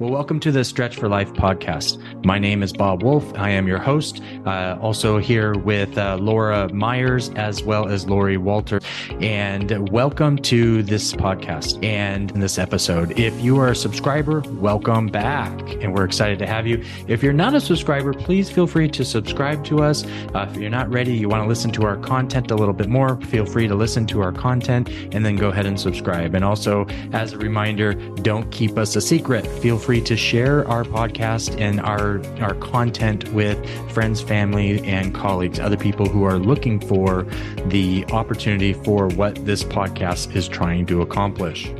Well, welcome to the Stretch for Life podcast. My name is Bob Wolf. I am your host. Also here with Laura Myers as well as Lori Walter. And welcome to this podcast and in this episode. If you are a subscriber, welcome back. And we're excited to have you. If you're not a subscriber, please feel free to subscribe to us. If you're not ready, you want to listen to our content a little bit more, feel free to listen to our content and then go ahead and subscribe. And also, as a reminder, don't keep us a secret. Feel free to share our podcast and our content with friends, family, and colleagues, other people who are looking for the opportunity for what this podcast is trying to accomplish.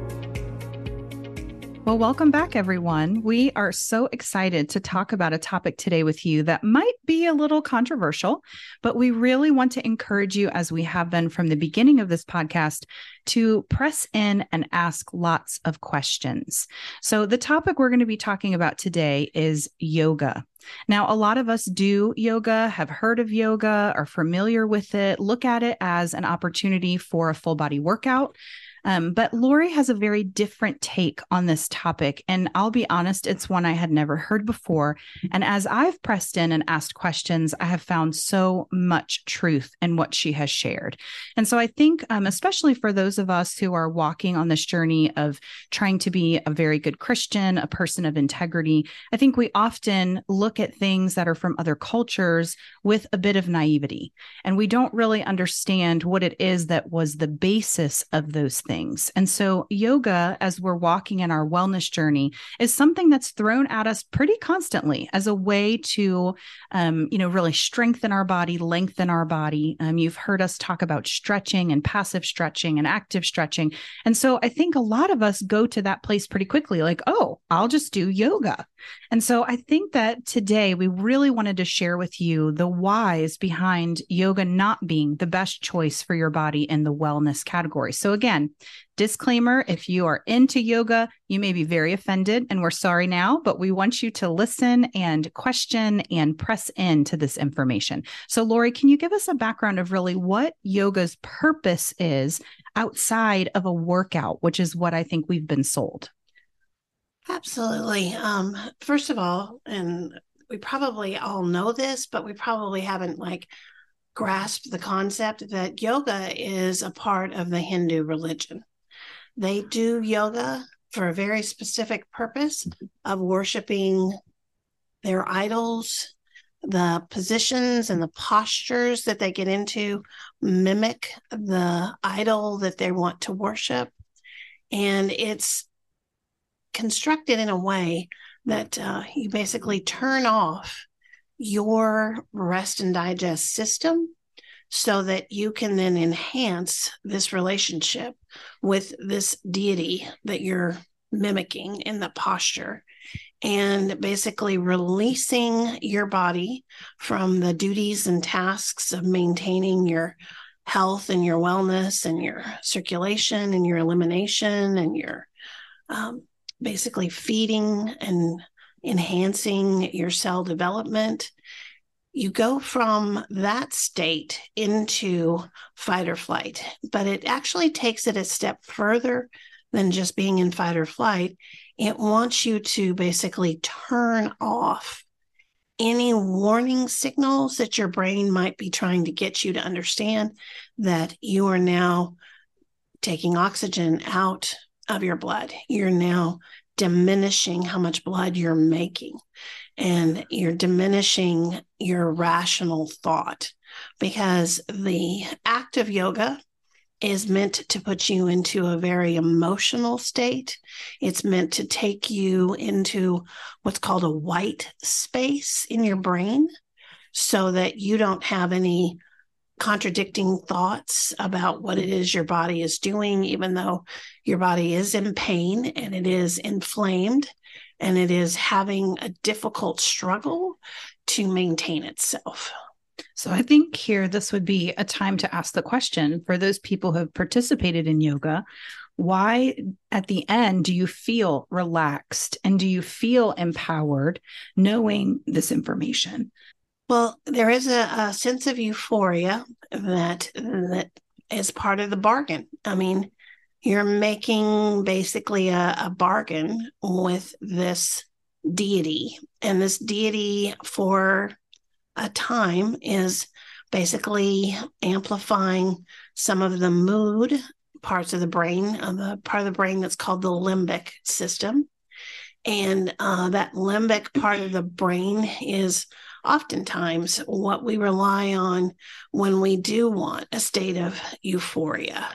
Well, welcome back, everyone. We are so excited to talk about a topic today with you that might be a little controversial, but we really want to encourage you, as we have been from the beginning of this podcast, to press in and ask lots of questions. So the topic we're going to be talking about today is yoga. Now, a lot of us do yoga, have heard of yoga, are familiar with it, look at it as an opportunity for a full body workout. But Lori has a very different take on this topic. And I'll be honest, it's one I had never heard before. And as I've pressed in and asked questions, I have found so much truth in what she has shared. And so I think, especially for those of us who are walking on this journey of trying to be a very good Christian, a person of integrity, I think we often look at things that are from other cultures with a bit of naivety. And we don't really understand what it is that was the basis of those things. And so yoga, as we're walking in our wellness journey, is something that's thrown at us pretty constantly as a way to, really strengthen our body, lengthen our body. You've heard us talk about stretching and passive stretching and active stretching. And so I think a lot of us go to that place pretty quickly, like, oh, I'll just do yoga. And so I think that today we really wanted to share with you the whys behind yoga not being the best choice for your body in the wellness category. So again, disclaimer, if you are into yoga, you may be very offended and we're sorry now, but we want you to listen and question and press into this information. So Lori, can you give us a background of really what yoga's purpose is outside of a workout, which is what I think we've been sold? Absolutely. First of all, and we probably all know this, but we probably haven't grasped the concept that yoga is a part of the Hindu religion. They do yoga for a very specific purpose of worshiping their idols. The positions and the postures that they get into mimic the idol that they want to worship. And it's constructed in a way that you basically turn off your rest and digest system so that you can then enhance this relationship with this deity that you're mimicking in the posture, and basically releasing your body from the duties and tasks of maintaining your health and your wellness and your circulation and your elimination and your basically feeding and enhancing your cell development. You go from that state into fight or flight, but it actually takes it a step further than just being in fight or flight. It wants you to basically turn off any warning signals that your brain might be trying to get you to understand that you are now taking oxygen out of your blood. You're now diminishing how much blood you're making, and you're diminishing your rational thought, because the act of yoga is meant to put you into a very emotional state. It's meant to take you into what's called a white space in your brain so that you don't have any contradicting thoughts about what it is your body is doing, even though your body is in pain and it is inflamed and it is having a difficult struggle to maintain itself. So I think here this would be a time to ask the question for those people who have participated in yoga. Why at the end do you feel relaxed and do you feel empowered knowing this information? Well, there is a sense of euphoria that is part of the bargain. I mean, you're making basically a bargain with this deity. And this deity for a time is basically amplifying some of the mood parts of the brain, the part of the brain that's called the limbic system. And that limbic part of the brain is oftentimes what we rely on when we do want a state of euphoria,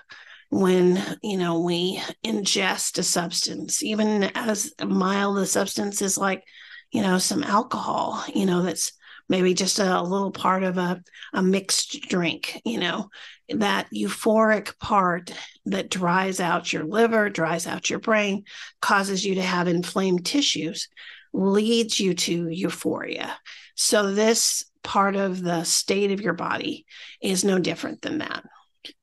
when, you know, we ingest a substance, even as mild a substance is like, you know, some alcohol, you know, that's maybe just a little part of a mixed drink, you know, that euphoric part that dries out your liver, dries out your brain, causes you to have inflamed tissues, leads you to euphoria. So this part of the state of your body is no different than that.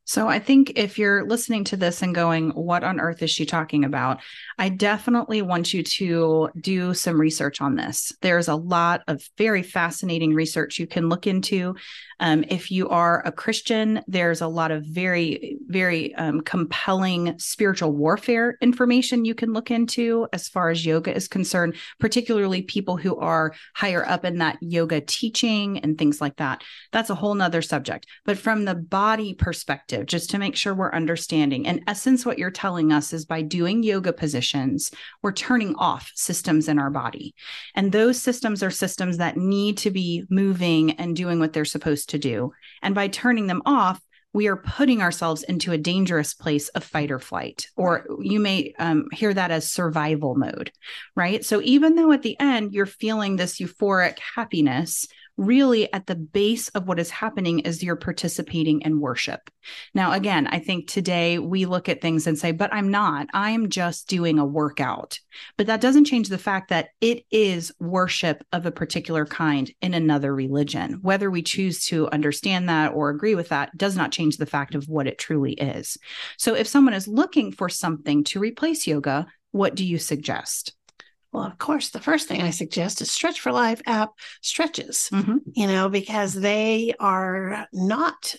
So I think if you're listening to this and going, what on earth is she talking about? I definitely want you to do some research on this. There's a lot of very fascinating research you can look into. If you are a Christian, there's a lot of very, very compelling spiritual warfare information you can look into as far as yoga is concerned, particularly people who are higher up in that yoga teaching and things like that. That's a whole nother subject. But from the body perspective, just to make sure we're understanding. In essence, what you're telling us is by doing yoga positions, we're turning off systems in our body. And those systems are systems that need to be moving and doing what they're supposed to do. And by turning them off, we are putting ourselves into a dangerous place of fight or flight, or you may hear that as survival mode, right? So even though at the end you're feeling this euphoric happiness, really at the base of what is happening is you're participating in worship. Now, again, I think today we look at things and say, but I'm not, I'm just doing a workout. But that doesn't change the fact that it is worship of a particular kind in another religion. Whether we choose to understand that or agree with that does not change the fact of what it truly is. So if someone is looking for something to replace yoga, what do you suggest? Well, of course, the first thing I suggest is Stretch for Life app stretches, you know, because they are not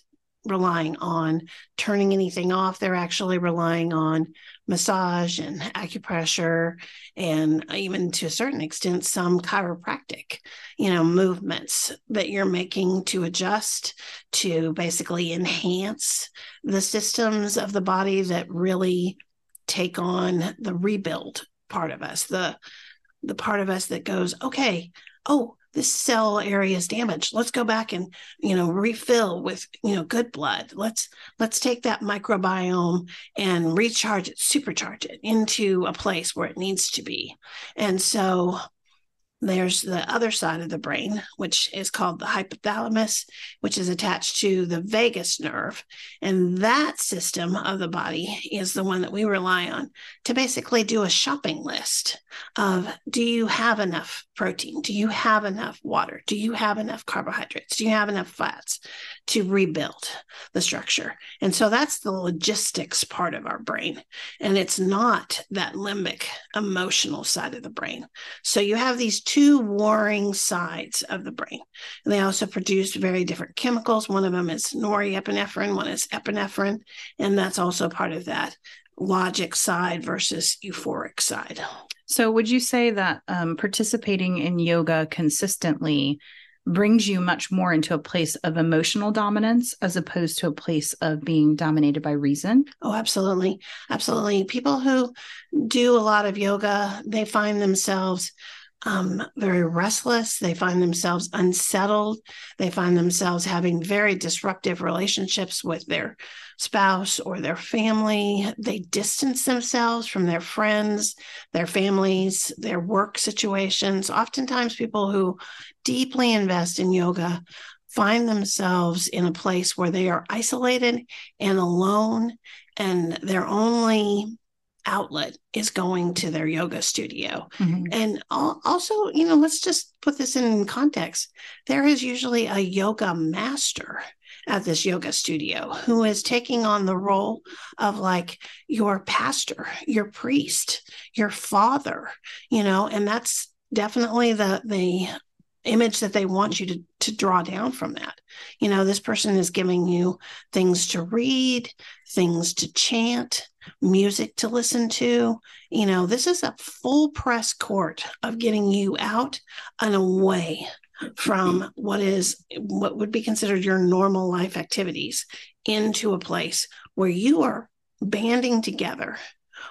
relying on turning anything off. They're actually relying on massage and acupressure and even to a certain extent, some chiropractic, you know, movements that you're making to adjust to basically enhance the systems of the body that really take on the rebuild part of us, the part of us that goes, okay, oh, this cell area is damaged. Let's go back and, you know, refill with, you know, good blood. Let's take that microbiome and recharge it, supercharge it into a place where it needs to be. And so there's the other side of the brain, which is called the hypothalamus, which is attached to the vagus nerve. And that system of the body is the one that we rely on to basically do a shopping list of, do you have enough protein? Do you have enough water? Do you have enough carbohydrates? Do you have enough fats to rebuild the structure? And so that's the logistics part of our brain. And it's not that limbic emotional side of the brain. So you have these two warring sides of the brain. And they also produce very different chemicals. One of them is norepinephrine, one is epinephrine. And that's also part of that logic side versus euphoric side. So would you say that participating in yoga consistently brings you much more into a place of emotional dominance as opposed to a place of being dominated by reason? Oh, absolutely. Absolutely. People who do a lot of yoga, they find themselves very restless. They find themselves unsettled. They find themselves having very disruptive relationships with their spouse or their family. They distance themselves from their friends, their families, their work situations. Oftentimes people who deeply invest in yoga find themselves in a place where they are isolated and alone, and their only outlet is going to their yoga studio. And also, you know, let's just put this in context. There is usually a yoga master at this yoga studio who is taking on the role of like your pastor, your priest, your father, you know, and that's definitely the image that they want you to draw down from that. You know, this person is giving you things to read, things to chant, music to listen to. You know, this is a full press court of getting you out and away from what would be considered your normal life activities into a place where you are banding together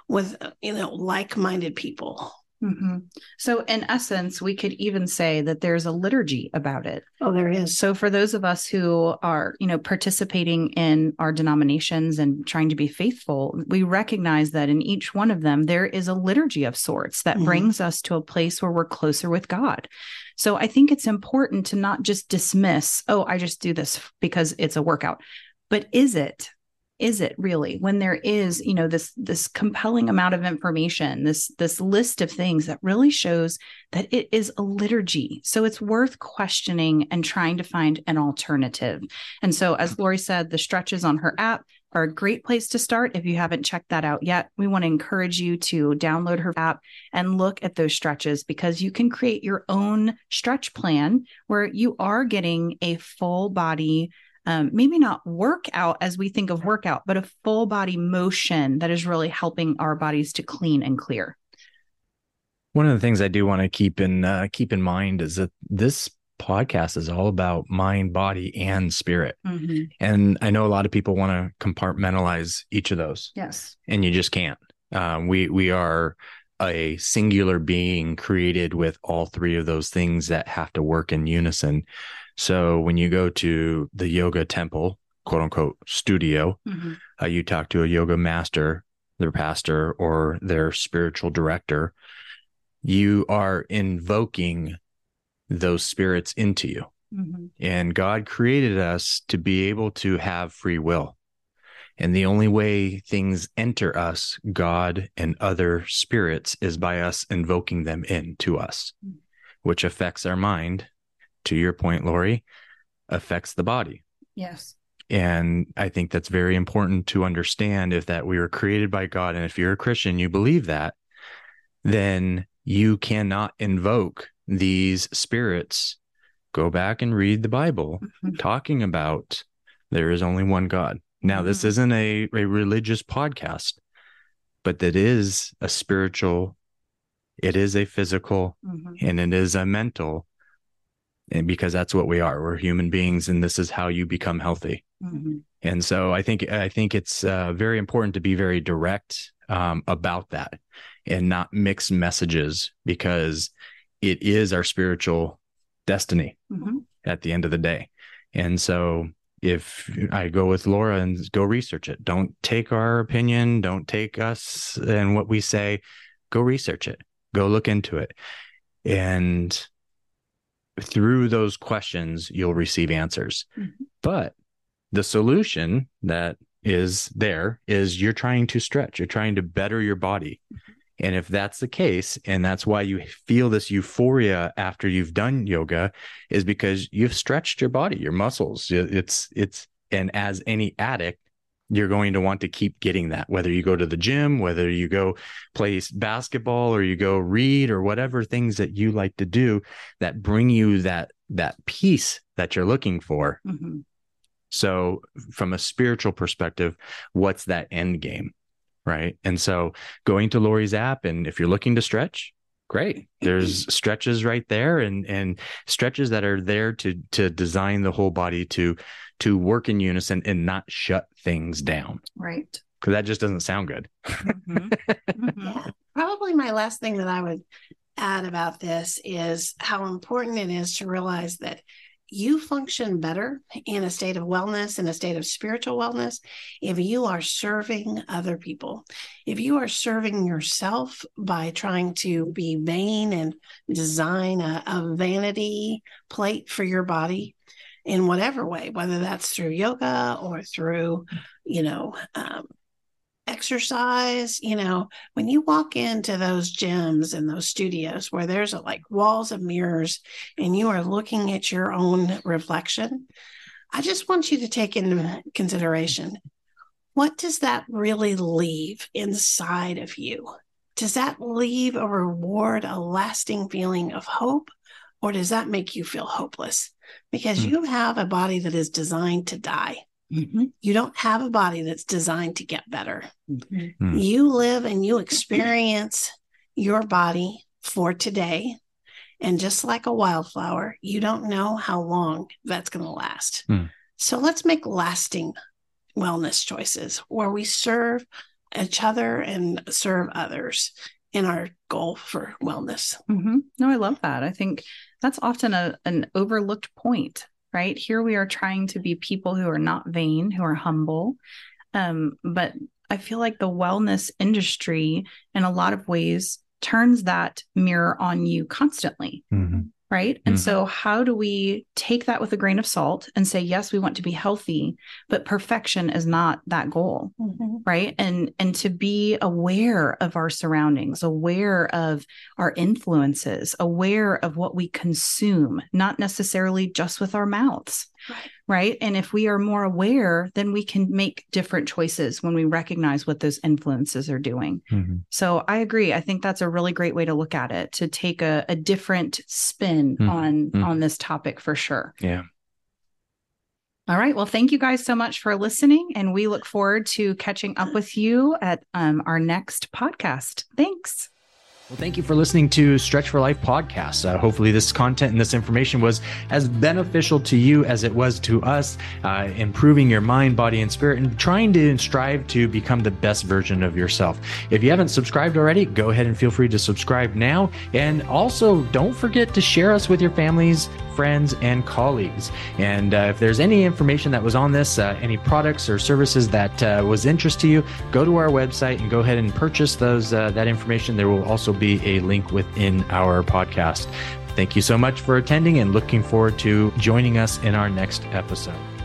with, you know, like-minded people. Mm-hmm. So in essence, we could even say that there's a liturgy about it. Oh, there is. So for those of us who are, you know, participating in our denominations and trying to be faithful, we recognize that in each one of them, there is a liturgy of sorts that mm-hmm. brings us to a place where we're closer with God. So I think it's important to not just dismiss, oh, I just do this because it's a workout, but is it? Is it really, when there is, you know, this compelling amount of information, this list of things that really shows that it is a liturgy. So it's worth questioning and trying to find an alternative. And so, as Lori said, the stretches on her app are a great place to start. If you haven't checked that out yet, we want to encourage you to download her app and look at those stretches, because you can create your own stretch plan where you are getting a full body, maybe not workout as we think of workout, but a full body motion that is really helping our bodies to clean and clear. One of the things I do want to keep in mind is that this podcast is all about mind, body, and spirit. Mm-hmm. And I know a lot of people want to compartmentalize each of those. Yes. And you just can't. We are a singular being created with all three of those things that have to work in unison. So when you go to the yoga temple, quote unquote, studio, mm-hmm. You talk to a yoga master, their pastor, or their spiritual director, you are invoking those spirits into you. Mm-hmm. And God created us to be able to have free will. And the only way things enter us, God and other spirits, is by us invoking them into us, mm-hmm. which affects our mind. To your point, Lori, affects the body. Yes. And I think that's very important to understand. If that we were created by God, and if you're a Christian, you believe that, then you cannot invoke these spirits. Go back and read the Bible mm-hmm. talking about there is only one God. Now, mm-hmm. this isn't a religious podcast, but that is a spiritual, it is a physical, mm-hmm. and it is a mental. And because that's what we are, we're human beings, and this is how you become healthy. Mm-hmm. And so I think it's very important to be very direct about that and not mix messages, because it is our spiritual destiny mm-hmm. at the end of the day. And so if I go with Laura and go research it, don't take our opinion, don't take us and what we say, go research it, go look into it. And through those questions, you'll receive answers. Mm-hmm. But the solution that is there is you're trying to stretch, you're trying to better your body. Mm-hmm. And if that's the case, and that's why you feel this euphoria after you've done yoga, is because you've stretched your body, your muscles. It's and as any addict, you're going to want to keep getting that, whether you go to the gym, whether you go play basketball, or you go read, or whatever things that you like to do that bring you that peace that you're looking for. Mm-hmm. So from a spiritual perspective, what's that end game, right? And so going to Lori's app, and if you're looking to stretch, great. There's stretches right there, and stretches that are there to design the whole body to work in unison and not shut things down. Right. Because that just doesn't sound good. Mm-hmm. Mm-hmm. Yeah. Probably my last thing that I would add about this is how important it is to realize that you function better in a state of wellness, in a state of spiritual wellness, if you are serving other people. If you are serving yourself by trying to be vain and design a vanity plate for your body in whatever way, whether that's through yoga or through, you know, exercise, you know, when you walk into those gyms and those studios where there's like walls of mirrors and you are looking at your own reflection, I just want you to take into consideration, what does that really leave inside of you? Does that leave a reward, a lasting feeling of hope, Or does that make you feel hopeless? Because you have a body that is designed to die. Mm-hmm. You don't have a body that's designed to get better. Mm-hmm. You live and you experience your body for today. And just like a wildflower, you don't know how long that's going to last. Mm. So let's make lasting wellness choices where we serve each other and serve others in our goal for wellness. Mm-hmm. No, I love that. I think that's often an overlooked point, right? Here we are trying to be people who are not vain, who are humble. But I feel like the wellness industry in a lot of ways turns that mirror on you constantly, mm-hmm. right? Mm-hmm. And so how do we take that with a grain of salt and say, yes, we want to be healthy, but perfection is not that goal, mm-hmm. right? And to be aware of our surroundings, aware of our influences, aware of what we consume, not necessarily just with our mouths, right? And if we are more aware, then we can make different choices when we recognize what those influences are doing. Mm-hmm. So I agree. I think that's a really great way to look at it, to take a different spin mm-hmm. on this topic for sure. Yeah. All right. Well, thank you guys so much for listening. And we look forward to catching up with you at our next podcast. Thanks. Well, thank you for listening to Stretch for Life podcast. Hopefully this content and this information was as beneficial to you as it was to us, improving your mind, body, and spirit, and trying to strive to become the best version of yourself. If you haven't subscribed already, go ahead and feel free to subscribe now. And also don't forget to share us with your families, friends, and colleagues. And if there's any information that was on this, any products or services that was interest to you, go to our website and go ahead and purchase those, that information. There will also be a link within our podcast. Thank you so much for attending and looking forward to joining us in our next episode.